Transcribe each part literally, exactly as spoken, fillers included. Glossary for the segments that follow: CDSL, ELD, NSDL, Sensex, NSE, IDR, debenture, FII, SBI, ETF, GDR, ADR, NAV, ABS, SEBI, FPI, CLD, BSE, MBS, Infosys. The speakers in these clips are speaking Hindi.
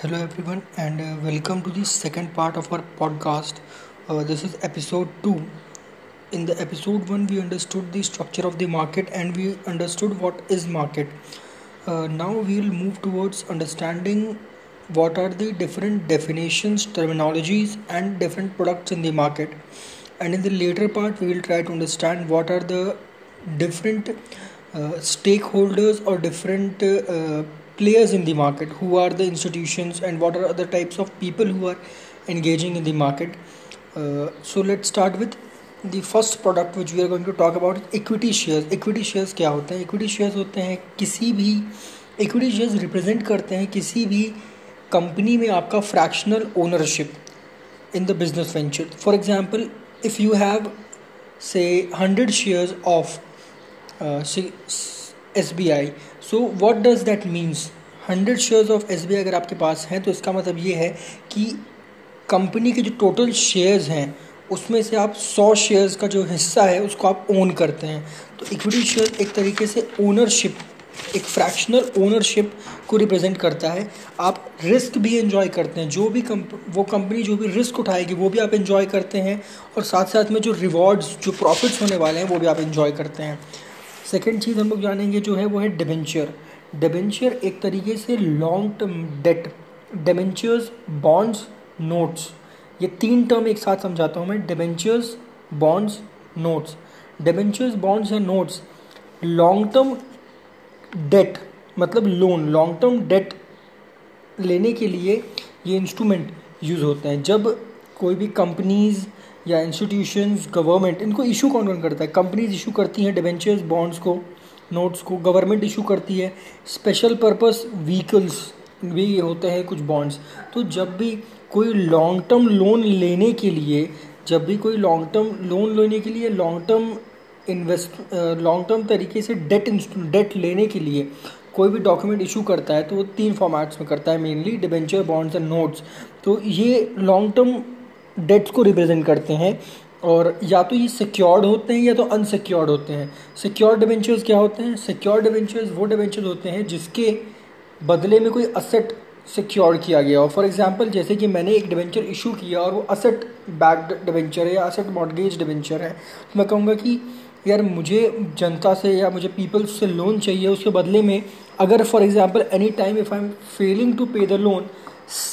Hello everyone and uh, welcome to the second part of our podcast. Uh, this is episode two. In the episode one we understood the structure of the market and we understood what is market. Uh, now we will move towards understanding what are the different definitions, terminologies and different products in the market. And in the later part we will try to understand what are the different uh, stakeholders or different uh, players in the market, who are the institutions and what are other types of people who are engaging in the market. Uh, so let's start with the first product which we are going to talk about, equity shares. Equity shares क्या होते हैं? Equity shares होते हैं किसी भी equity shares represent करते हैं किसी भी company में आपका fractional ownership in the business venture. For example, if you have say one hundred shares of uh, say, S B I, so what does that means? one hundred shares of S B I अगर आपके पास हैं तो इसका मतलब ये है कि कंपनी के जो टोटल शेयर्स हैं उसमें से आप सौ शेयर्स का जो हिस्सा है उसको आप ओन करते हैं. तो इक्विटी शेयर एक तरीके से ओनरशिप, एक फ्रैक्शनल ओनरशिप को रिप्रेजेंट करता है. आप रिस्क भी एंजॉय करते हैं, जो भी कंप वो कंपनी जो भी रिस्क उठाएगी वो भी आप एंजॉय करते हैं और साथ साथ में जो रिवॉर्ड्स, जो प्रॉफिट्स होने वाले हैं वो भी आप एंजॉय करते हैं. सेकेंड चीज़ हम लोग जानेंगे जो है वो है डिबेंचर. डिबेंचर एक तरीके से long term debt, debentures, bonds, notes, ये तीन टर्म एक साथ समझाता हूँ मैं. Debentures, bonds, notes. Debentures, bonds या नोट्स लॉन्ग टर्म डेट मतलब लोन, लॉन्ग टर्म डेट लेने के लिए ये इंस्ट्रूमेंट यूज़ होते हैं. जब कोई भी कंपनीज़ या इंस्टीट्यूशंस, गवर्नमेंट, इनको इशू कौन कौन करता है? कंपनीज इशू करती हैं डिबेंचर्स, बॉन्ड्स को, नोट्स को. गवर्नमेंट इशू करती है स्पेशल पर्पस व्हीकल्स भी होते हैं कुछ बॉन्ड्स. तो जब भी कोई लॉन्ग टर्म लोन लेने के लिए जब भी कोई लॉन्ग टर्म लोन लेने के लिए long term invest long term तरीके से डेट डेट लेने के लिए कोई भी डॉक्यूमेंट इशू करता है तो वो तीन फॉर्मेट्स में करता है, mainly debenture, bonds and notes. तो ये लॉन्ग टर्म डेट्स को रिप्रेजेंट करते हैं और या तो ये सिक्योर्ड होते हैं या तो अनसिक्योर्ड होते हैं. सिक्योर्ड डिबेंचर्स क्या होते हैं? सिक्योर्ड डिबेंचर्स वो डिबेंचर्स होते हैं जिसके बदले में कोई असेट सिक्योर किया गया हो. फॉर एग्जांपल जैसे कि मैंने एक डिबेंचर इशू किया और वो असेट बैक्ड डिबेंचर है या असेट मॉर्गेज डिबेंचर है, तो मैं कहूँगा कि यार मुझे जनता से या मुझे पीपल्स से लोन चाहिए, उसके बदले में अगर for example any time if I am failing to pay the loan,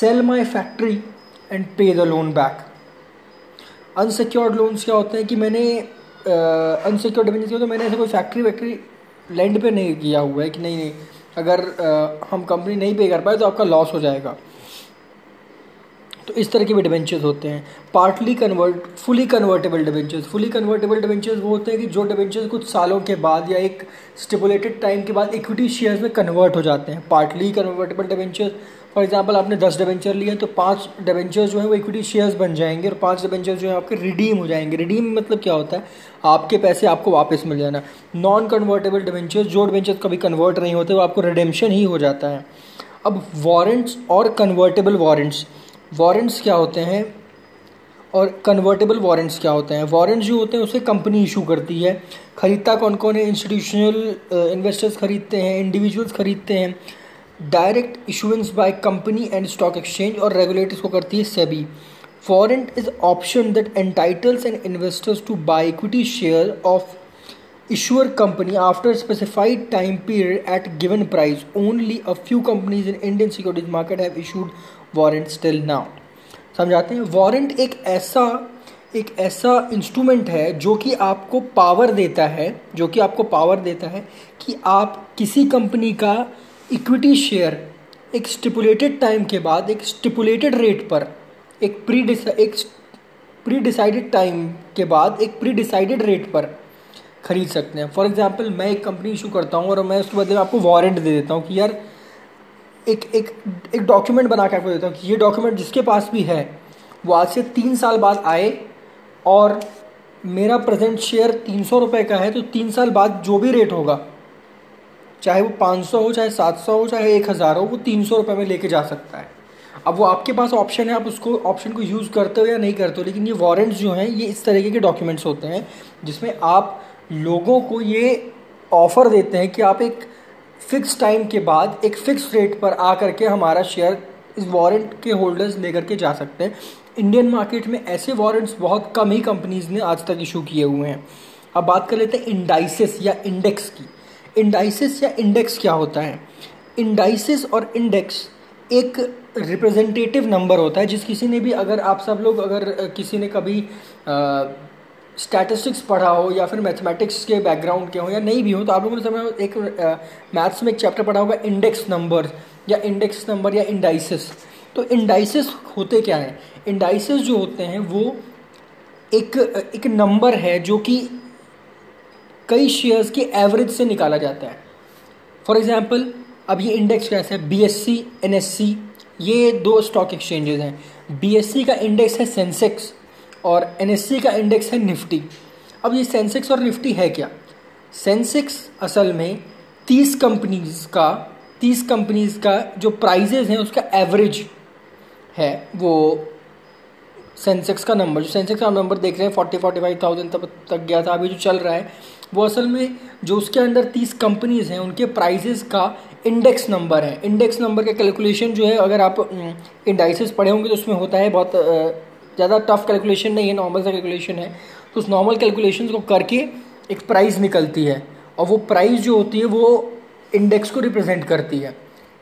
sell my factory and pay the loan back. Unsecured loans क्या होते हैं कि मैंने अनसिक्योर्ड डिबेंचर्स किया तो मैंने ऐसे कोई फैक्ट्री वैक्ट्री लैंड पे नहीं किया हुआ है कि नहीं नहीं अगर uh, हम कंपनी नहीं पे कर पाए तो आपका लॉस हो जाएगा. तो इस तरह के भी डिबेंचर्स होते हैं. Partly convert, fully convertible debentures. Fully convertible debentures वो होते हैं कि जो डिबेंचर्स कुछ सालों के बाद या एक स्टिपुलेटेड टाइम के बाद इक्विटी शेयर्स में कन्वर्ट हो जाते हैं. Partly convertible debentures for example आपने दस डिबेंचर लिए तो पांच डिबेंचर्स जो है वो इक्विटी शेयर्स बन जाएंगे और पांच डिबेंचर्स जो है आपके रिडीम हो जाएंगे. रिडीम मतलब क्या होता है? आपके पैसे आपको वापस मिल जाना. नॉन कन्वर्टेबल डिबेंचर्स, जो डिबेंचर्स कभी कन्वर्ट नहीं होते, वो आपको रिडेम्पशन ही हो जाता है. अब वारंट्स और कन्वर्टेबल वारंट्स. वारंट्स क्या होते हैं और कन्वर्टेबल वारंट्स क्या होते हैं? वारंट्स जो होते हैं उसे कंपनी इशू करती है. खरीदता कौन कौन है? इंस्टीट्यूशनल इन्वेस्टर्स खरीदते हैं, इंडिविजुअल्स खरीदते हैं. Direct issuance by company and stock exchange और रेगुलेटर्स को करती है SEBI. Warrant is option that entitles an investors to buy equity share of issuer company after a specified time period at given price. Only a few companies in Indian securities market have issued warrants till now. समझाते हैं. वारंट एक ऐसा एक ऐसा इंस्ट्रूमेंट है जो कि आपको पावर देता है जो कि आपको पावर देता है कि आप किसी कंपनी का इक्विटी शेयर एक स्टिपुलेटेड टाइम के बाद एक स्टिपुलेटेड रेट पर एक प्री एक प्री डिसाइडेड टाइम के बाद एक प्री डिसाइडेड रेट पर खरीद सकते हैं. फॉर एग्जांपल मैं एक कंपनी इशू करता हूँ और मैं उसके बदले में आपको वारंट दे देता हूँ कि यार एक एक एक डॉक्यूमेंट बना के आपको देता हूँ कि ये डॉक्यूमेंट जिसके पास भी है वो आज से तीन साल बाद आए और मेरा प्रेजेंट शेयर तीन सौ रुपये का है तो तीन साल बाद जो भी रेट होगा, चाहे वो पाँच सौ हो, चाहे सात सौ हो, चाहे एक हज़ार हो, वो तीन सौ रुपये में लेके जा सकता है. अब वो आपके पास ऑप्शन है, आप उसको ऑप्शन को यूज़ करते हो या नहीं करते हो. लेकिन ये वारंट्स जो हैं ये इस तरीके के डॉक्यूमेंट्स होते हैं जिसमें आप लोगों को ये ऑफ़र देते हैं कि आप एक फ़िक्स टाइम के बाद एक फ़िक्स रेट पर आ करके हमारा शेयर इस वारंट के होल्डर्स लेकर के जा सकते हैं। इंडियन मार्केट में ऐसे वारंट्स बहुत कम ही कंपनीज़ ने आज तक इशू किए हुए हैं। अब बात कर लेते हैं इंडाइसेस या इंडेक्स की। इंडाइसेस या इंडेक्स क्या होता है? इंडाइसेस और इंडेक्स एक रिप्रेजेंटेटिव नंबर होता है, जिस किसी ने भी, अगर आप सब लोग, अगर किसी ने कभी स्टैटिस्टिक्स पढ़ा हो या फिर मैथमेटिक्स के बैकग्राउंड के हो या नहीं भी हो, तो आप लोगों ने समझ, एक मैथ्स uh, में एक चैप्टर पढ़ा होगा इंडेक्स नंबर या इंडेक्स नंबर या इंडाइसेस। तो इंडाइसेस होते क्या हैं? इंडाइसेस जो होते हैं वो एक एक नंबर है जो कि कई शेयर्स के एवरेज से निकाला जाता है। फॉर एग्ज़ाम्पल, अब ये इंडेक्स कैसे है? बीएससी, एनएससी, ये दो स्टॉक एक्सचेंजेस हैं। बीएससी का इंडेक्स है सेंसेक्स और एनएससी का इंडेक्स है निफ्टी। अब ये सेंसेक्स और निफ्टी है क्या? सेंसेक्स असल में तीस कंपनीज़ का तीस कंपनीज़ का जो प्राइजेज़ हैं उसका एवरेज है वो सेंसेक्स का नंबर। जो सेंसेक्स का नंबर देख रहे हैं फोर्टी फोर्टी फाइव थाउजेंड तक तक गया था, अभी जो चल रहा है वो असल में जो उसके अंदर तीस कंपनीज़ हैं उनके प्राइजेस का इंडेक्स नंबर है। इंडेक्स नंबर का कैलकुलेशन जो है, अगर आप इंडाइसेस पढ़े होंगे तो उसमें होता है, बहुत ज़्यादा टफ कैलकुलेशन नहीं है, नॉर्मल सा कैलकुलेशन है। तो उस नॉर्मल कैलकुलेशन को करके एक प्राइस निकलती है और वो प्राइस जो होती है वो इंडेक्स को रिप्रेजेंट करती है।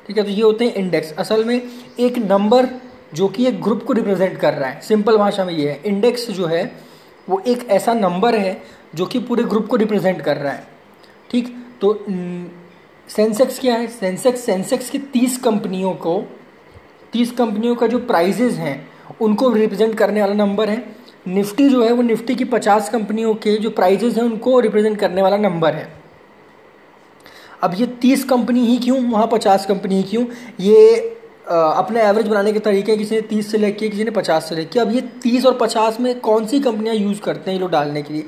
ठीक है, तो ये होते हैं इंडेक्स। असल में एक नंबर जो कि एक ग्रुप को रिप्रेजेंट कर रहा है, सिंपल भाषा में ये है। इंडेक्स जो है वो एक ऐसा नंबर है जो कि पूरे ग्रुप को रिप्रेजेंट कर रहा है। ठीक, तो सेंसेक्स क्या है? सेंसेक्स सेंसेक्स की तीस कंपनियों को तीस कंपनियों का जो प्राइजेज़ हैं उनको रिप्रेजेंट करने वाला नंबर है। निफ्टी जो है वो निफ्टी की पचास कंपनियों के जो प्राइजेज़ हैं उनको रिप्रेजेंट करने वाला नंबर है। अब ये तीस कंपनी ही क्यों, वहाँ पचास कंपनी ही क्यों? ये अपने एवरेज बनाने के तरीके, किसी ने तीस सेलेक्ट किया, किसी ने पचास सेलेक्ट किया। अब ये तीस और पचास में कौन सी कंपनियां यूज़ करते हैं ये लोग डालने के लिए?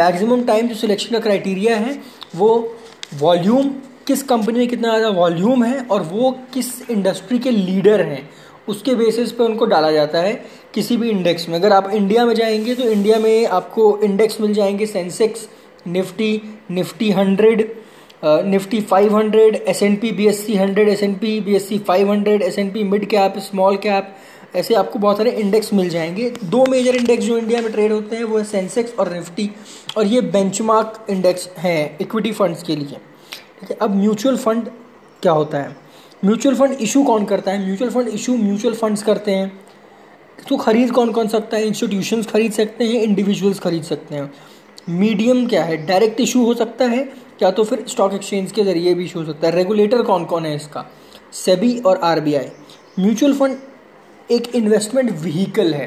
मैक्सिमम टाइम जो सिलेक्शन का क्राइटेरिया है वो वॉल्यूम, किस कंपनी में कितना ज़्यादा वॉल्यूम है और वो किस इंडस्ट्री के लीडर हैं, उसके बेसिस पे उनको डाला जाता है किसी भी इंडेक्स में। अगर आप इंडिया में जाएंगे तो इंडिया में आपको इंडेक्स मिल जाएंगे Sensex, Nifty, Nifty hundred, Nifty five hundred, S and P, B S C hundred, S and P, B S C five hundred, S and P mid cap, small cap, ऐसे आपको बहुत सारे इंडेक्स मिल जाएंगे। दो मेजर इंडेक्स जो इंडिया में ट्रेड होते हैं वो है सेंसेक्स और निफ्टी, और ये बेंचमार्क इंडेक्स हैं इक्विटी फंड्स के लिए। ठीक है, अब म्यूचुअल फंड क्या होता है? म्यूचुअल फंड इशू कौन करता है? Mutual fund issue mutual funds करते हैं। तो खरीद कौन कौन सकता है? इंस्टीट्यूशंस खरीद सकते हैं, इंडिविजुअल्स खरीद सकते हैं। मीडियम क्या है? डायरेक्ट इशू हो सकता है या तो फिर स्टॉक एक्सचेंज के ज़रिए भी इशू हो सकता है। रेगुलेटर कौन कौन है इसका? सेबी और R B I. Mutual fund एक इन्वेस्टमेंट व्हीकल है।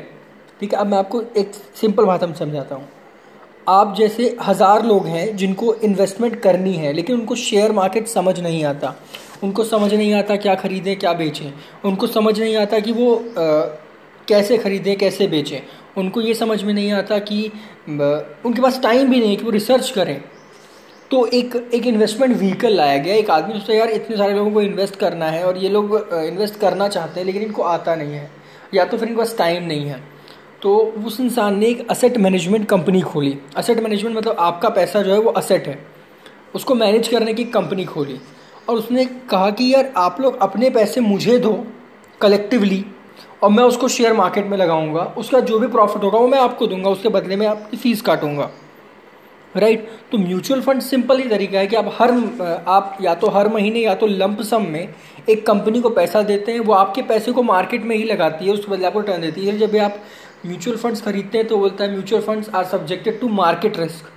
ठीक है, अब मैं आपको एक सिंपल बात हम समझाता हूँ। आप जैसे हज़ार लोग हैं जिनको इन्वेस्टमेंट करनी है लेकिन उनको शेयर मार्केट समझ नहीं आता, उनको समझ नहीं आता क्या ख़रीदें क्या बेचें, उनको समझ नहीं आता कि वो आ, कैसे ख़रीदें कैसे बेचें, उनको ये समझ में नहीं आता कि उनके पास टाइम भी नहीं कि वो रिसर्च करें। तो एक एक इन्वेस्टमेंट व्हीकल लाया गया। एक आदमी सोचता है यार इतने सारे लोगों को इन्वेस्ट करना है और ये लोग इन्वेस्ट करना चाहते हैं लेकिन इनको आता नहीं है या तो फिर इनके पास टाइम नहीं है। तो उस इंसान ने एक असेट मैनेजमेंट कंपनी खोली। असेट मैनेजमेंट मतलब आपका पैसा जो है वो असेट है, उसको मैनेज करने की कंपनी खोली। और उसने कहा कि यार आप लोग अपने पैसे मुझे दो कलेक्टिवली और मैं उसको शेयर मार्केट में लगाऊंगा, उसका जो भी प्रॉफिट होगा वो मैं आपको दूंगा, उसके बदले में आपकी फ़ीस काटूंगा। Right right? तो म्यूचुअल फंड सिंपल ही तरीका है कि आप हर आप या तो हर महीने या तो लंप सम में एक कंपनी को पैसा देते हैं, वो आपके पैसे को मार्केट में ही लगाती है, उसके बदले आपको रिटर्न देती है। जब आप म्यूचुअल फंड्स खरीदते हैं तो बोलता है mutual funds are subjected to market risk.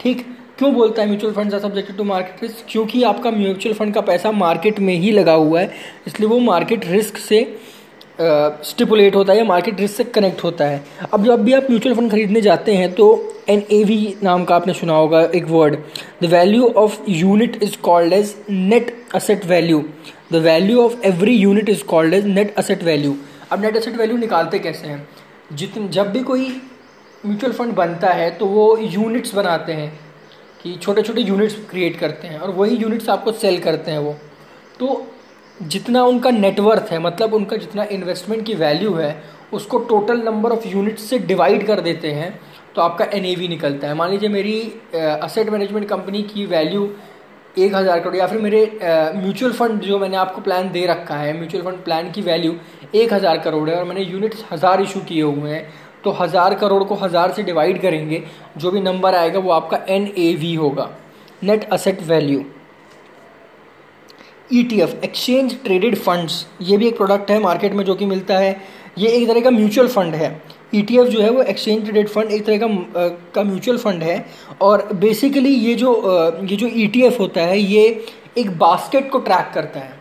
ठीक, क्यों बोलता है mutual funds are subjected to market risk? क्योंकि आपका म्यूचुअल फंड का पैसा मार्केट में ही लगा हुआ है, इसलिए वो मार्केट रिस्क से स्टिपुलेट uh, होता है या मार्केट रिस्क से कनेक्ट होता है। अब जब भी आप म्यूचुअल फंड खरीदने जाते हैं तो एन ए वी नाम का आपने सुना होगा एक word, the value of unit is called as net asset value. The value of every unit is called as net asset value. अब नेट असेट वैल्यू निकालते कैसे हैं? जितने जब भी कोई म्यूचुअल फंड बनता है तो वो यूनिट्स बनाते हैं कि छोटे छोटे यूनिट्स क्रिएट करते हैं और वही यूनिट्स आपको सेल करते हैं। वो तो जितना उनका नेटवर्थ है, मतलब उनका जितना इन्वेस्टमेंट की वैल्यू है, उसको टोटल नंबर ऑफ़ यूनिट्स से डिवाइड कर देते हैं तो आपका एन ए वी निकलता है। मान लीजिए मेरी असेट मैनेजमेंट कंपनी की वैल्यू एक हज़ार करोड़ या फिर मेरे म्यूचुअल फंड जो मैंने आपको प्लान दे रखा है, म्यूचुअल फंड प्लान की वैल्यू एक हज़ार करोड़ है और मैंने यूनिट्स हज़ार इशू किए हुए हैं, तो हज़ार करोड़ को हज़ार से डिवाइड करेंगे, जो भी नंबर आएगा वो आपका एन ए वी होगा, net asset value. E T F exchange traded funds, ये भी एक प्रोडक्ट है मार्केट में जो कि मिलता है, ये एक तरह का म्यूचुअल फंड है। ई टी एफ जो है वो एक्सचेंज ट्रेडेड फंड एक तरह का का म्यूचुअल फंड है, और बेसिकली ये जो ये जो ई टी एफ होता है ये एक बास्केट को ट्रैक करता है,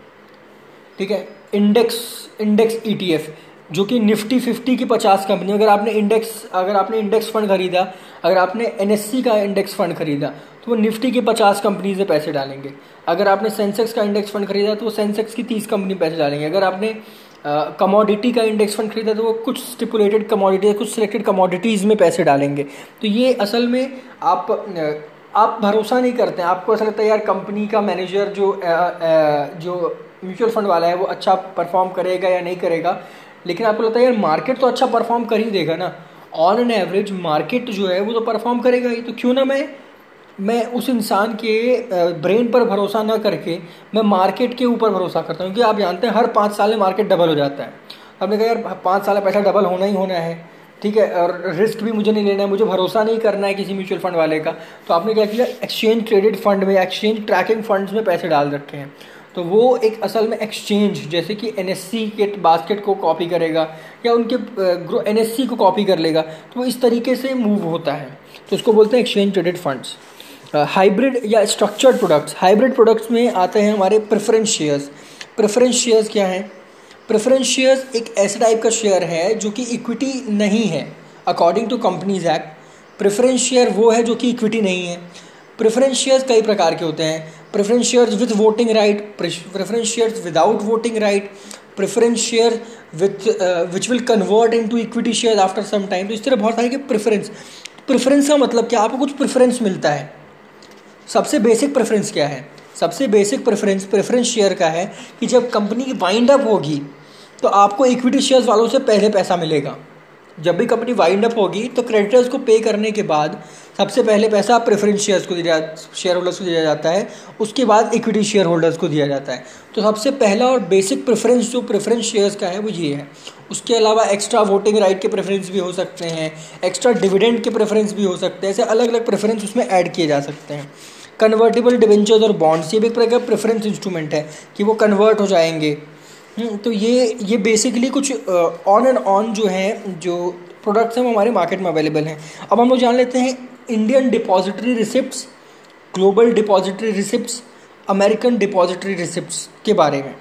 ठीक है। Index index E T F जो कि निफ्टी फिफ्टी की पचास कंपनी, अगर आपने इंडेक्स अगर आपने इंडेक्स फंड खरीदा, अगर आपने एन एस सी का इंडेक्स फंड खरीदा तो वो निफ्टी की पचास कंपनी से पैसे डालेंगे, अगर आपने सेंसेक्स का इंडेक्स फंड खरीदा तो वो सेंसेक्स की तीस कंपनी पैसे डालेंगे, अगर आपने कमोडिटी uh, का इंडेक्स फंड खरीदा तो वो कुछ स्टिपुलेटेड कमोडिटी, कुछ सिलेक्टेड कमोडिटीज़ में पैसे डालेंगे। तो ये असल में आप आप भरोसा नहीं करते हैं, आपको ऐसा लगता है यार कंपनी का मैनेजर जो आ, आ, जो म्यूचुअल फंड वाला है वो अच्छा परफॉर्म करेगा या नहीं करेगा, लेकिन आपको लगता है यार मार्केट तो अच्छा परफॉर्म कर ही देगा ना, ऑन एन एवरेज मार्केट जो है वो तो परफॉर्म करेगा ही, तो क्यों ना मैं मैं उस इंसान के ब्रेन पर भरोसा ना करके मैं मार्केट के ऊपर भरोसा करता हूँ, क्योंकि आप जानते हैं हर पाँच साल में मार्केट डबल हो जाता है। आपने कहा यार पाँच साल में पैसा डबल होना ही होना है, ठीक है, और रिस्क भी मुझे नहीं लेना है, मुझे भरोसा नहीं करना है किसी म्यूचुअल फंड वाले का, तो आपने क्या किया, एक्सचेंज ट्रेडेड फंड में, एक्सचेंज ट्रैकिंग फंड्स में पैसे डाल रखे हैं। तो वो एक असल में एक्सचेंज, जैसे कि एन एस सी के बास्केट को कॉपी करेगा या उनके ग्रो एन एस सी को कॉपी कर लेगा, तो वो इस तरीके से मूव होता है, तो उसको बोलते हैं एक्सचेंज ट्रेडेड फंड्स। हाइब्रिड या स्ट्रक्चर्ड प्रोडक्ट्स, हाइब्रिड प्रोडक्ट्स में आते हैं हमारे प्रेफरेंस शेयर्स। प्रेफरेंस शेयर्स क्या हैं? प्रेफरेंस शेयर्स एक ऐसे टाइप का शेयर है जो कि इक्विटी नहीं है, according to companies act preference share वो है जो कि इक्विटी नहीं है। प्रेफरेंस शेयर्स कई प्रकार के होते हैं, preference shares with voting right, preference shares without voting right, preference share with which will convert into equity share after some time. तो इस तरह बहुत सारे के प्रेफरेंस। प्रेफरेंस का मतलब क्या, आपको कुछ प्रेफरेंस मिलता है। सबसे बेसिक प्रेफरेंस क्या है? सबसे बेसिक प्रेफरेंस प्रेफरेंस शेयर का है कि जब कंपनी वाइंड अप होगी तो आपको इक्विटी शेयर्स वालों से पहले पैसा मिलेगा। जब भी कंपनी वाइंड अप होगी तो क्रेडिटर्स को पे करने के बाद सबसे पहले पैसा प्रेफरेंस शेयर्स को दिया शेयर होल्डर्स को दिया जाता है, उसके बाद इक्विटी शेयर होल्डर्स को दिया जाता है। तो सबसे पहला और बेसिक प्रेफरेंस जो प्रेफरेंस शेयर्स का है वो ये है। उसके अलावा एक्स्ट्रा वोटिंग राइट के प्रेफरेंस भी हो सकते हैं, एक्स्ट्रा डिविडेंड के प्रेफरेंस भी हो सकते हैं, ऐसे अलग अलग प्रेफरेंस उसमें ऐड किए जा सकते हैं। कन्वर्टेबल डिवेंचर्स और बॉन्ड्स, ये भी एक तरह का प्रेफरेंस इंस्ट्रूमेंट है कि वो कन्वर्ट हो जाएंगे। तो ये ये बेसिकली कुछ ऑन एंड ऑन जो हैं जो प्रोडक्ट्स हैं वो हमारे मार्केट में अवेलेबल हैं। अब हम लोग जान लेते हैं Indian depository receipts, global depository receipts, American depository receipts के बारे में।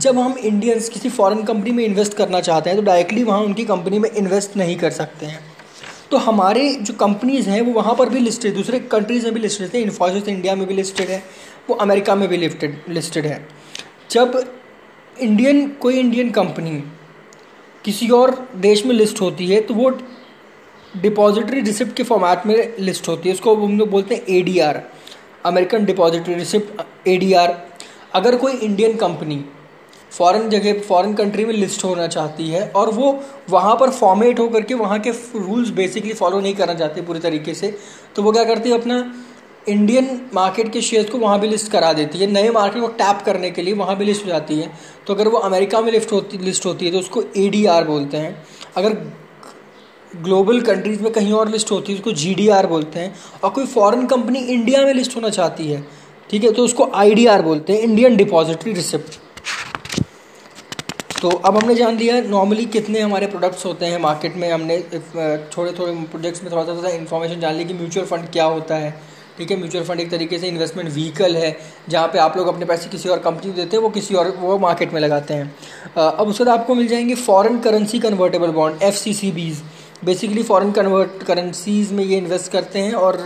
जब हम इंडियंस किसी फॉरेन कंपनी में इन्वेस्ट करना चाहते हैं तो डायरेक्टली वहाँ उनकी कंपनी में इन्वेस्ट नहीं कर सकते हैं, तो हमारे जो कंपनीज़ हैं वो वहाँ पर भी लिस्टेड, दूसरे कंट्रीज़ में भी लिस्टेड है। इन्फोसिस इंडिया में भी लिस्टेड है, वो अमेरिका में भी लिस्टेड लिस्टेड है। जब इंडियन कोई इंडियन कंपनी किसी और देश में लिस्ट होती है तो वो डिपॉजिटरी रिसिप्ट के फॉर्मेट में लिस्ट होती है, उसको हम लोग बोलते हैं A D R, American depository receipt A D R. अगर कोई इंडियन कंपनी फॉरेन जगह फॉरेन कंट्री में लिस्ट होना चाहती है और वो वहाँ पर फॉर्मेट होकर के वहाँ के रूल्स बेसिकली फॉलो नहीं करना चाहती पूरी तरीके से, तो वो क्या करती है, अपना इंडियन मार्केट के शेयर्स को वहाँ भी लिस्ट करा देती है, नए मार्केट को टैप करने के लिए वहाँ भी लिस्ट हो जाती है। तो अगर वो अमेरिका में लिस्ट होती लिस्ट होती है तो उसको ए डी आर बोलते हैं, अगर ग्लोबल कंट्रीज़ में कहीं और लिस्ट होती है उसको जी डी आर बोलते हैं, और कोई फॉरेन कंपनी इंडिया में लिस्ट होना चाहती है, ठीक है, तो उसको आई डी आर बोलते हैं, इंडियन डिपॉजिटरी रिसिप्ट। तो अब हमने जान लिया नॉर्मली कितने हमारे प्रोडक्ट्स होते हैं मार्केट में। हमने थोड़े थोड़े प्रोडक्ट्स में थोड़ा थोड़ा इन्फॉर्मेशन जान ली कि म्यूचुअल फंड क्या होता है, ठीक है। म्यूचुअल फंड एक तरीके से इन्वेस्टमेंट व्हीकल है जहाँ पे आप लोग अपने पैसे किसी और कंपनी को देते हैं, वो किसी और वो मार्केट में लगाते हैं। अब उसके बाद आपको मिल जाएंगे foreign currency convertible bond, F C C Bs. Basically foreign convert currencies में ये इन्वेस्ट करते हैं और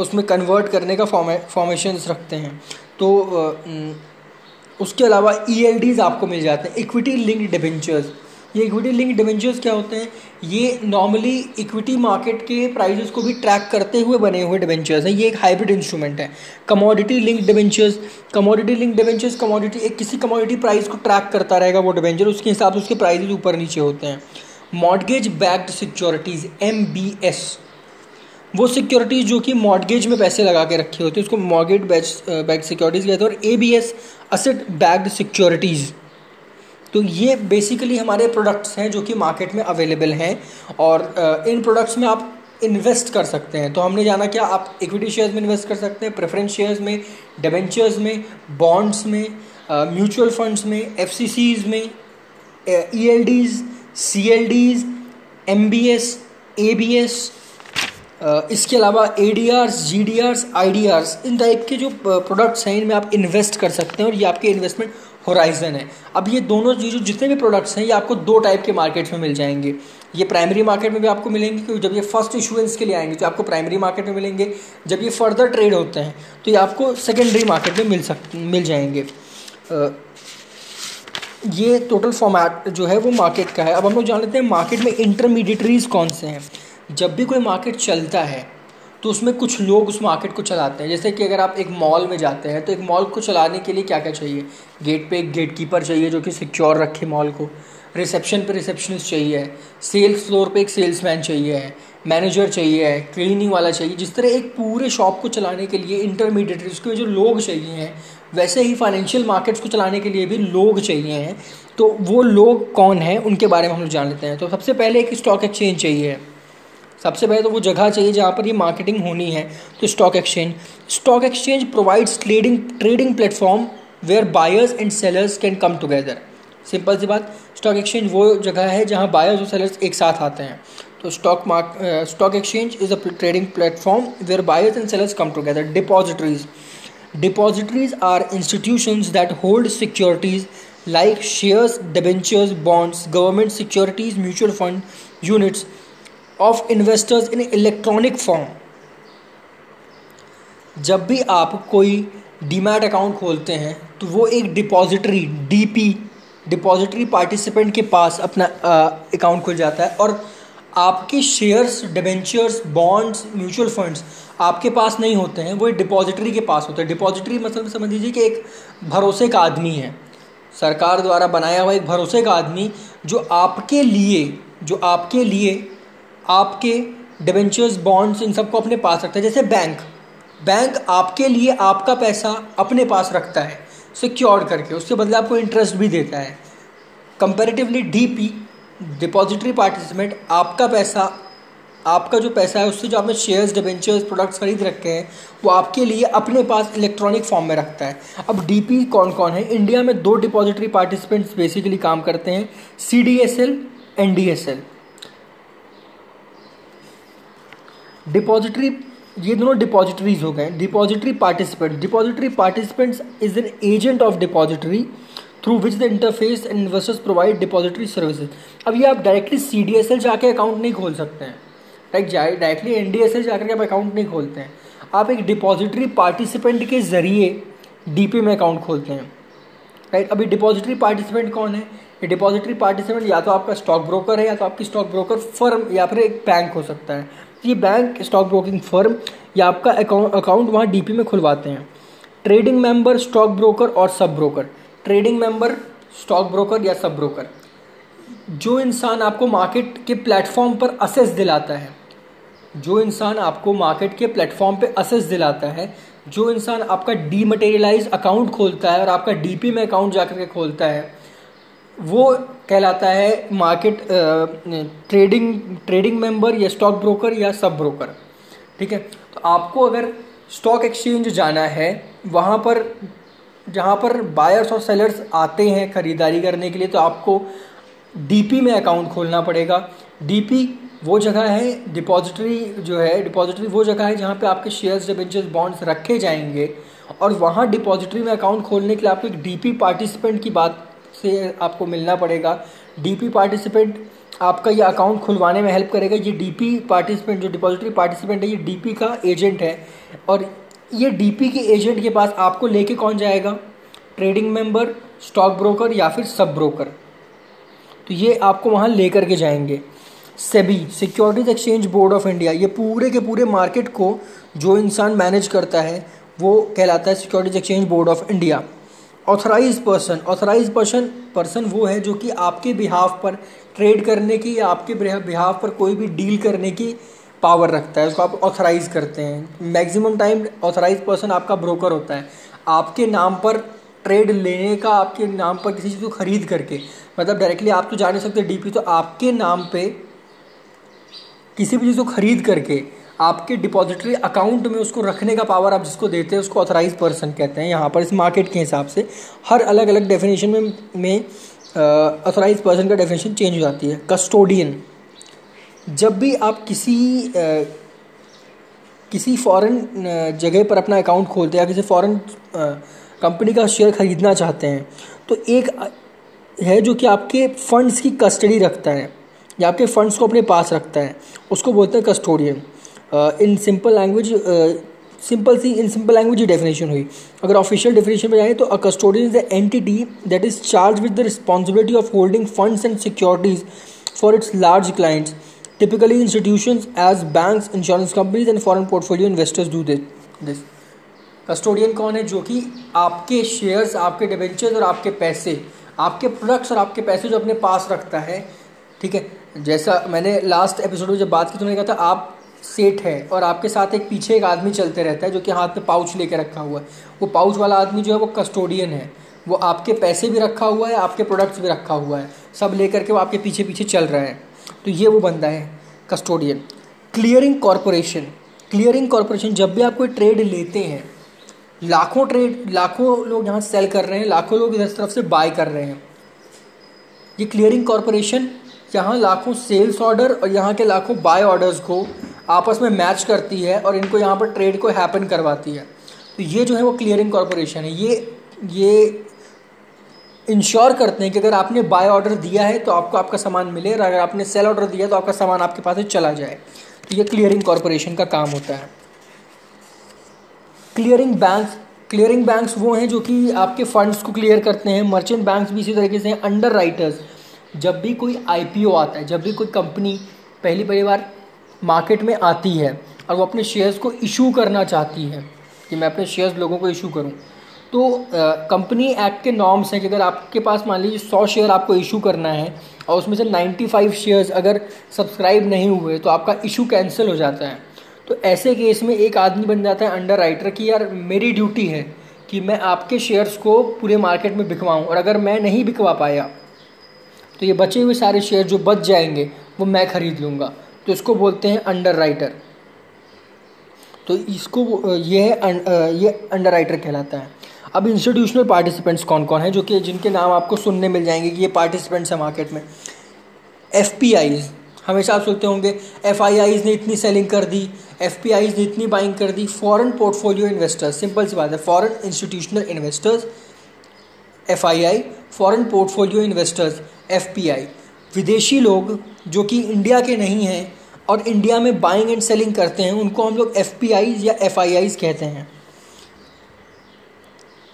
उसमें कन्वर्ट करने का फॉर्मेशंस रखते हैं। तो उसके अलावा ई एल डीज़ आपको मिल जाते हैं, इक्विटी लिंक्ड डिबेंचर्स। ये इक्विटी लिंक्ड डिबेंचर्स क्या होते हैं, ये नॉर्मली इक्विटी मार्केट के प्राइसेस को भी ट्रैक करते हुए बने हुए डिबेंचर्स हैं। ये एक हाइब्रिड इंस्ट्रूमेंट है। Commodity linked debentures, commodity linked debentures commodity एक किसी कमोडिटी प्राइस को ट्रैक करता रहेगा वो डिबेंचर, उसके हिसाब से उसके प्राइसेस ऊपर नीचे होते हैं। Mortgage backed securities, M B S. वो सिक्योरिटीज़ जो कि मॉर्गेज में पैसे लगा के रखे होते हैं उसको मॉर्गेज बैक्ड सिक्योरिटीज़ कहते हैं, और एबीएस असेट बैक्ड सिक्योरिटीज़। तो ये बेसिकली हमारे प्रोडक्ट्स हैं जो कि मार्केट में अवेलेबल हैं, और इन प्रोडक्ट्स में आप इन्वेस्ट कर सकते हैं। तो हमने जाना क्या, आप इक्विटी शेयर्स में इन्वेस्ट कर सकते हैं, प्रेफरेंस शेयर्स में, डिबेंचर्स में, बॉन्ड्स में, म्यूचुअल फंड्स में, एफसीसीज में, ईएलडीज, सीएलडीज, एमबीएस, एबीएस, इसके अलावा एडीआर्स, जीडीआर्स, आईडीआर्स, इन टाइप के जो प्रोडक्ट्स हैं इनमें आप इन्वेस्ट कर सकते हैं, और ये आपके इन्वेस्टमेंट होराइजन है। अब ये दोनों चीज़ों जितने भी प्रोडक्ट्स हैं ये आपको दो टाइप के मार्केट्स में मिल जाएंगे। ये प्राइमरी मार्केट में भी आपको मिलेंगे, क्योंकि जब ये फर्स्ट इशुएंस के लिए आएंगे तो आपको प्राइमरी मार्केट में मिलेंगे, जब ये फर्दर ट्रेड होते हैं तो ये आपको सेकेंडरी मार्केट में मिल सक मिल जाएंगे। ये टोटल फॉर्मेट जो है वो मार्केट का है। अब हम लोग जान लेते हैं मार्केट में इंटरमीडिएटरीज कौन से हैं। जब भी कोई मार्केट चलता है तो उसमें कुछ लोग उस मार्केट को चलाते हैं। जैसे कि अगर आप एक मॉल में जाते हैं तो एक मॉल को चलाने के लिए क्या क्या चाहिए, गेट पे एक गेट कीपर चाहिए जो कि सिक्योर रखे मॉल को, रिसेप्शन पे रिसेप्शनिस्ट चाहिए, सेल्स फ्लोर पे एक सेल्समैन चाहिए है, मैनेजर चाहिए है, क्लीनिंग वाला चाहिए। जिस तरह एक पूरे शॉप को चलाने के लिए इंटरमीडिएटरीज के जो लोग चाहिए हैं, वैसे ही फाइनेंशियल मार्केट्स को चलाने के लिए भी लोग चाहिए हैं। तो वो लोग कौन हैं उनके बारे में हम लोग जान लेते हैं। तो सबसे पहले एक स्टॉक एक्सचेंज चाहिए, सबसे पहले तो वो जगह चाहिए जहाँ पर ये मार्केटिंग होनी है, तो stock exchange. Stock exchange provides trading trading platform where buyers and sellers can come together. Simple सी बात, स्टॉक एक्सचेंज वो जगह है जहाँ बायर्स और सेलर्स एक साथ आते हैं। तो stock market stock exchange is a trading platform where buyers and sellers come together. Depositories Depositories are institutions that hold securities like shares, debentures, bonds, government securities, mutual fund units of investors in electronic form. जब भी आप कोई डीमैट अकाउंट खोलते हैं तो वो एक डिपॉजिटरी डीपी डिपॉजिटरी पार्टिसिपेंट के पास अपना अकाउंट खुल जाता है, और आपके shares, debentures, bonds, mutual funds आपके पास नहीं होते हैं, वो एक डिपॉजिटरी के पास होते हैं। डिपॉजिटरी मतलब समझ लीजिए कि एक भरोसे का आदमी है, सरकार द्वारा बनाया हुआ एक भरोसे का आदमी जो आपके लिए जो आपके लिए आपके डिबेंचर्स, बॉन्ड्स इन सबको अपने पास रखता है। जैसे बैंक बैंक आपके लिए आपका पैसा अपने पास रखता है सिक्योर्ड करके, उसके बदले आपको इंटरेस्ट भी देता है। कंपैरेटिवली डीपी डिपॉजिटरी पार्टिसिपेंट आपका पैसा आपका जो पैसा है उससे जो आपने शेयर्स, डिबेंचर्स, प्रोडक्ट्स खरीद रखे हैं वो आपके लिए अपने पास इलेक्ट्रॉनिक फॉर्म में रखता है। अब डीपी कौन कौन है? इंडिया में दो डिपॉजिटरी पार्टिसिपेंट्स बेसिकली काम करते हैं, सीडीएसएल, एनडीएसएल। डिपॉजिटरी ये दोनों डिपॉजिटरीज हो गए। Depository participant depository participants is an agent of depository through which the interface and investors provide depository services. अब ये आप directly C D S L जाके अकाउंट नहीं खोल सकते हैं, right, directly N D S L जाकर के आप अकाउंट नहीं खोलते हैं, आप एक डिपॉजिटरी पार्टिसिपेंट के ज़रिए डी पी में अकाउंट खोलते हैं, राइट। अभी डिपॉजिटरी पार्टिसिपेंट कौन है? ये डिपॉजिटरी पार्टिसिपेंट या तो आपका स्टॉक ब्रोकर है, या तो आपकी स्टॉक ब्रोकर फर्म, या फिर एक बैंक हो सकता है। ये बैंक, स्टॉक ब्रोकिंग फर्म या आपका अकाउंट वहाँ डी पी में खुलवाते हैं। ट्रेडिंग मेम्बर, स्टॉक ब्रोकर और sub broker. Trading member, stock broker या सब ब्रोकर, जो इंसान आपको मार्केट के प्लेटफॉर्म पर असेस दिलाता है जो इंसान आपको मार्केट के प्लेटफॉर्म पे असेस दिलाता है जो इंसान आपका डीमटेरियलाइज अकाउंट खोलता है और आपका डीपी में अकाउंट जाकर के खोलता है, वो कहलाता है मार्केट ट्रेडिंग ट्रेडिंग मेंबर या स्टॉक ब्रोकर या सब ब्रोकर, ठीक है। तो आपको अगर स्टॉक एक्सचेंज जाना है, वहाँ पर जहाँ पर बायर्स और सेलर्स आते हैं ख़रीदारी करने के लिए, तो आपको डीपी में अकाउंट खोलना पड़ेगा। डीपी वो जगह है, डिपॉजिटरी जो है डिपॉजिटरी वो जगह है जहाँ पे आपके शेयर्स, डिबेंचर्स, बॉन्ड्स रखे जाएंगे, और वहाँ डिपॉजिटरी में अकाउंट खोलने के लिए आपको एक डीपी पार्टिसिपेंट की बात से आपको मिलना पड़ेगा। डीपी पार्टिसिपेंट आपका यह अकाउंट खुलवाने में हेल्प करेगा। ये डीपी पार्टिसिपेंट जो डिपॉजिटरी पार्टिसिपेंट है ये डीपी का एजेंट है, और ये डीपी के एजेंट के पास आपको लेके कौन जाएगा? ट्रेडिंग मेंबर, स्टॉक ब्रोकर या फिर सब ब्रोकर, तो ये आपको वहाँ लेकर के जाएंगे। SEBI, securities exchange board of India, ये पूरे के पूरे मार्केट को जो इंसान मैनेज करता है वो कहलाता है securities exchange board of India. Authorise person authorise person person वो है जो कि आपके बिहाफ पर ट्रेड करने की या आपके बिहाफ पर कोई भी डील करने की पावर रखता है, उसको आप ऑथराइज़ करते हैं। मैक्सिमम टाइम ऑथराइज पर्सन आपका ब्रोकर होता है, आपके नाम पर ट्रेड लेने का, आपके नाम पर किसी चीज़ को ख़रीद करके, मतलब डायरेक्टली आप तो जा नहीं सकते डीपी, तो आपके नाम पे किसी भी चीज़ को ख़रीद करके आपके डिपॉजिटरी अकाउंट में उसको रखने का पावर आप जिसको देते हैं उसको ऑथराइज पर्सन कहते हैं। यहाँ पर इस मार्केट के हिसाब से हर अलग अलग डेफिनेशन में में ऑथराइज पर्सन का डेफिनेशन चेंज हो जाती है। कस्टोडियन, जब भी आप किसी आ, किसी फॉरेन जगह पर अपना अकाउंट खोलते हैं या किसी फॉरेन कंपनी का शेयर ख़रीदना चाहते हैं, तो एक है जो कि आपके फंड्स की कस्टडी रखता है या आपके फंड्स को अपने पास रखता है, उसको बोलते हैं custodian. In simple language simple सी इन सिंपल लैंग्वेज की डेफिनेशन हुई। अगर ऑफिशियल डेफिनेशन में जाएँ तो a custodian is the entity that is charge with the responsibility of holding funds and securities for its large clients, typically institutions as banks, insurance companies and foreign portfolio investors do this. Custodian कौन है? जो कि आपके शेयर्स, आपके डिबेंचर्स और आपके पैसे, आपके प्रोडक्ट्स और आपके पैसे जो अपने पास रखता है। ठीक है, जैसा मैंने लास्ट एपिसोड में जब बात की तो मैंने कहा था आप सेठ है और आपके साथ एक पीछे एक आदमी चलते रहता है जो कि हाथ में पाउच लेके रखा हुआ है, वो पाउच वाला आदमी जो है वो कस्टोडियन है। वो आपके पैसे भी रखा हुआ है, आपके प्रोडक्ट्स भी रखा हुआ है, सब लेकर के वो आपके पीछे पीछे चल रहा है, तो ये वो बंदा है custodian. Clearing corporation, clearing corporation जब भी आप कोई ट्रेड लेते हैं, लाखों ट्रेड लाखों लोग यहाँ सेल कर रहे हैं, लाखों लोग इधर तरफ से बाय कर रहे हैं, ये क्लियरिंग कॉरपोरेशन यहाँ लाखों सेल्स ऑर्डर और यहाँ के लाखों बाय ऑर्डर्स को आपस में मैच करती है और इनको यहाँ पर ट्रेड को हैपन करवाती है। तो ये जो है वो क्लियरिंग कॉरपोरेशन है। ये ये इंश्योर करते हैं कि अगर आपने बाय ऑर्डर दिया है तो आपको आपका सामान मिले, और अगर आपने सेल ऑर्डर दिया तो आपका सामान आपके पास से चला जाए। तो ये क्लियरिंग कॉरपोरेशन का काम होता है। क्लियरिंग बैंक्स, क्लियरिंग बैंक्स वो हैं जो कि आपके फंड्स को क्लियर करते हैं। मर्चेंट बैंक्स भी इसी तरीके से हैं। अंडर राइटर्स, जब भी कोई आईपीओ आता है, जब भी कोई कंपनी पहली पहली बार मार्केट में आती है और वो अपने शेयर्स को इशू करना चाहती है कि मैं अपने शेयर्स लोगों को इशू करूँ, तो कंपनी एक्ट के नॉर्म्स हैं कि अगर आपके पास मान लीजिए सौ शेयर आपको इशू करना है और उसमें से पचानवे शेयर्स अगर सब्सक्राइब नहीं हुए तो आपका इशू कैंसिल हो जाता है। तो ऐसे केस में एक आदमी बन जाता है अंडर राइटर कि यार मेरी ड्यूटी है कि मैं आपके शेयर्स को पूरे मार्केट में बिकवाऊँ, और अगर मैं नहीं बिकवा पाया तो ये बचे हुए सारे शेयर जो बच जाएंगे वो मैं ख़रीद लूँगा, तो इसको बोलते हैं अंडर राइटर। तो इसको ये है, ये अंडर राइटर कहलाता है। अब इंस्टीट्यूशनल पार्टिसिपेंट्स कौन कौन है, जो कि जिनके नाम आपको सुनने मिल जाएंगे कि ये पार्टिसिपेंट्स हैं मार्केट में। एफपीआईज़, हमेशा आप सुनते होंगे एफआईआईज़ ने इतनी सेलिंग कर दी, एफपीआईज़ ने इतनी बाइंग कर दी। फॉरेन पोर्टफोलियो इन्वेस्टर्स, सिंपल सी बात है, foreign institutional investors FII, foreign portfolio investors FPI. विदेशी लोग जो कि इंडिया के नहीं हैं और इंडिया में बाइंग एंड सेलिंग करते हैं, उनको हम लोग एफपीआईज़ या एफआईआईज़ कहते हैं।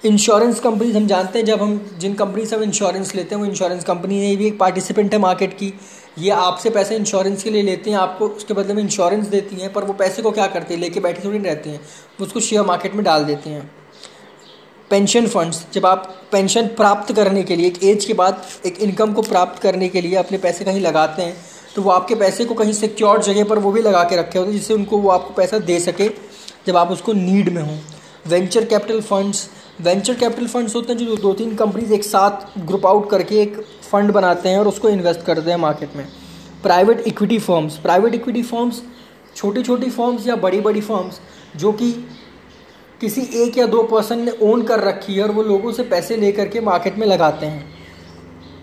इंश्योरेंस कंपनीज, हम जानते हैं जब हम जिन कंपनी से हम इंश्योरेंस लेते हैं वो इंश्योरेंस कंपनी है, भी एक पार्टिसिपेंट है मार्केट की। ये आपसे पैसे इंश्योरेंस के लिए लेते हैं, आपको उसके बदले में इंश्योरेंस देती हैं, पर वो पैसे को क्या करती है, लेके बैठी थोड़ी रहती हैं, वो उसको शेयर मार्केट में डाल देती हैं। पेंशन फंड्स, जब आप पेंशन प्राप्त करने के लिए एक एज के बाद एक इनकम को प्राप्त करने के लिए अपने पैसे कहीं लगाते हैं, तो वो आपके पैसे को कहीं सिक्योर्ड जगह पर वो भी लगा के रखे होते हैं, जिससे उनको वो आपको पैसा दे सके जब आप उसको नीड में हों। Venture capital funds, venture capital funds होते हैं जो दो तीन कंपनीज एक साथ ग्रुप आउट करके एक फ़ंड बनाते हैं और उसको इन्वेस्ट करते हैं मार्केट में। Private equity firms, private equity firms छोटी छोटी फर्म्स या बड़ी बड़ी फर्म्स जो कि किसी एक या दो पर्सन ने ओन कर रखी है और वो लोगों से पैसे ले करके मार्केट में लगाते हैं,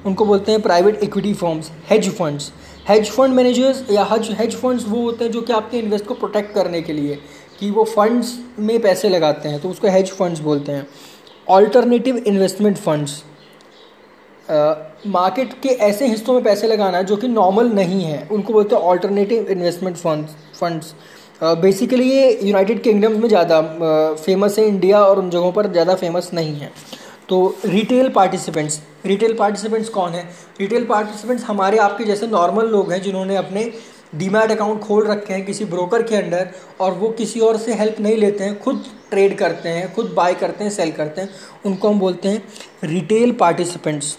उनको बोलते हैं private equity firms. Hedge funds, hedge fund managers या हेज फंड्स वो होते हैं जो कि आपके इन्वेस्ट को प्रोटेक्ट करने के लिए कि वो फंड्स में पैसे लगाते हैं, तो उसको हेज फंड्स बोलते हैं। ऑल्टरनेटिव इन्वेस्टमेंट फंड्स, मार्केट के ऐसे हिस्सों में पैसे लगाना जो कि नॉर्मल नहीं है, उनको बोलते हैं alternative investment funds funds basically ये यूनाइटेड किंगडम में ज़्यादा फेमस है, इंडिया और उन जगहों पर ज़्यादा फेमस नहीं है। तो रिटेल पार्टिसिपेंट्स, रिटेल पार्टिसिपेंट्स कौन है? रिटेल पार्टिसिपेंट्स हमारे आपके जैसे नॉर्मल लोग हैं जिन्होंने अपने डीमैट अकाउंट खोल रखे हैं किसी ब्रोकर के अंडर और वो किसी और से हेल्प नहीं लेते हैं, खुद ट्रेड करते हैं, खुद बाय करते हैं, सेल करते हैं, उनको हम बोलते हैं रिटेल पार्टिसिपेंट्स।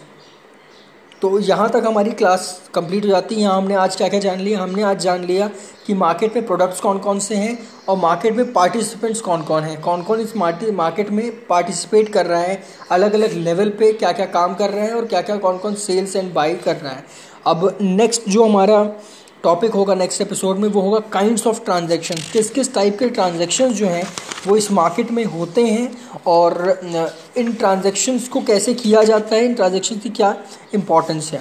तो यहाँ तक हमारी क्लास कंप्लीट हो जाती है। यहाँ हमने आज क्या क्या जान लिया, हमने आज जान लिया कि मार्केट में प्रोडक्ट्स कौन कौन से हैं और मार्केट में पार्टिसिपेंट्स कौन कौन हैं, कौन कौन इस मार्केट में पार्टिसिपेट कर रहा है, अलग अलग लेवल पे क्या क्या काम कर रहे हैं और क्या क्या कौन कौन सेल्स एंड बाई कर रहा है। अब नेक्स्ट जो हमारा टॉपिक होगा नेक्स्ट एपिसोड में वो होगा काइंड्स ऑफ ट्रांजैक्शन, किस किस टाइप के ट्रांजैक्शंस जो हैं वो इस मार्केट में होते हैं और इन ट्रांजैक्शंस को कैसे किया जाता है, इन ट्रांजैक्शंस की क्या इंपॉर्टेंस है।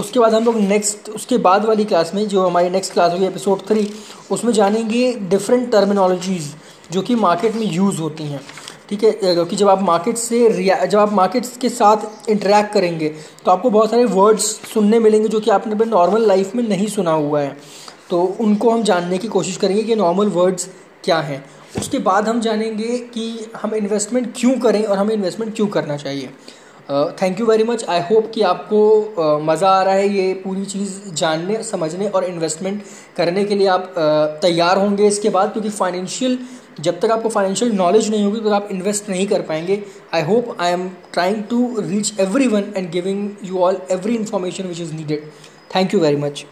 उसके बाद हम लोग नेक्स्ट उसके बाद वाली क्लास में जो हमारी नेक्स्ट क्लास होगी एपिसोड थ्री, उसमें जानेंगे डिफरेंट टर्मिनोलॉजीज़ जो कि मार्केट में यूज़ होती हैं। ठीक है, क्योंकि जब आप मार्केट से रिया जब आप मार्केट्स के साथ इंटरेक्ट करेंगे तो आपको बहुत सारे वर्ड्स सुनने मिलेंगे जो कि आपने अपने नॉर्मल लाइफ में नहीं सुना हुआ है, तो उनको हम जानने की कोशिश करेंगे कि नॉर्मल वर्ड्स क्या हैं। उसके बाद हम जानेंगे कि हम इन्वेस्टमेंट क्यों करें और हमें इन्वेस्टमेंट क्यों करना चाहिए। Thank you very much. I hope कि आपको uh, मज़ा आ रहा है ये पूरी चीज़ जानने, समझने और इन्वेस्टमेंट करने के लिए आप uh, तैयार होंगे इसके बाद, क्योंकि फाइनेंशियल जब तक आपको फाइनेंशियल नॉलेज नहीं होगी तब तक आप इन्वेस्ट नहीं कर पाएंगे। I hope I am trying to reach everyone and giving you all every information which is needed. Thank you very much.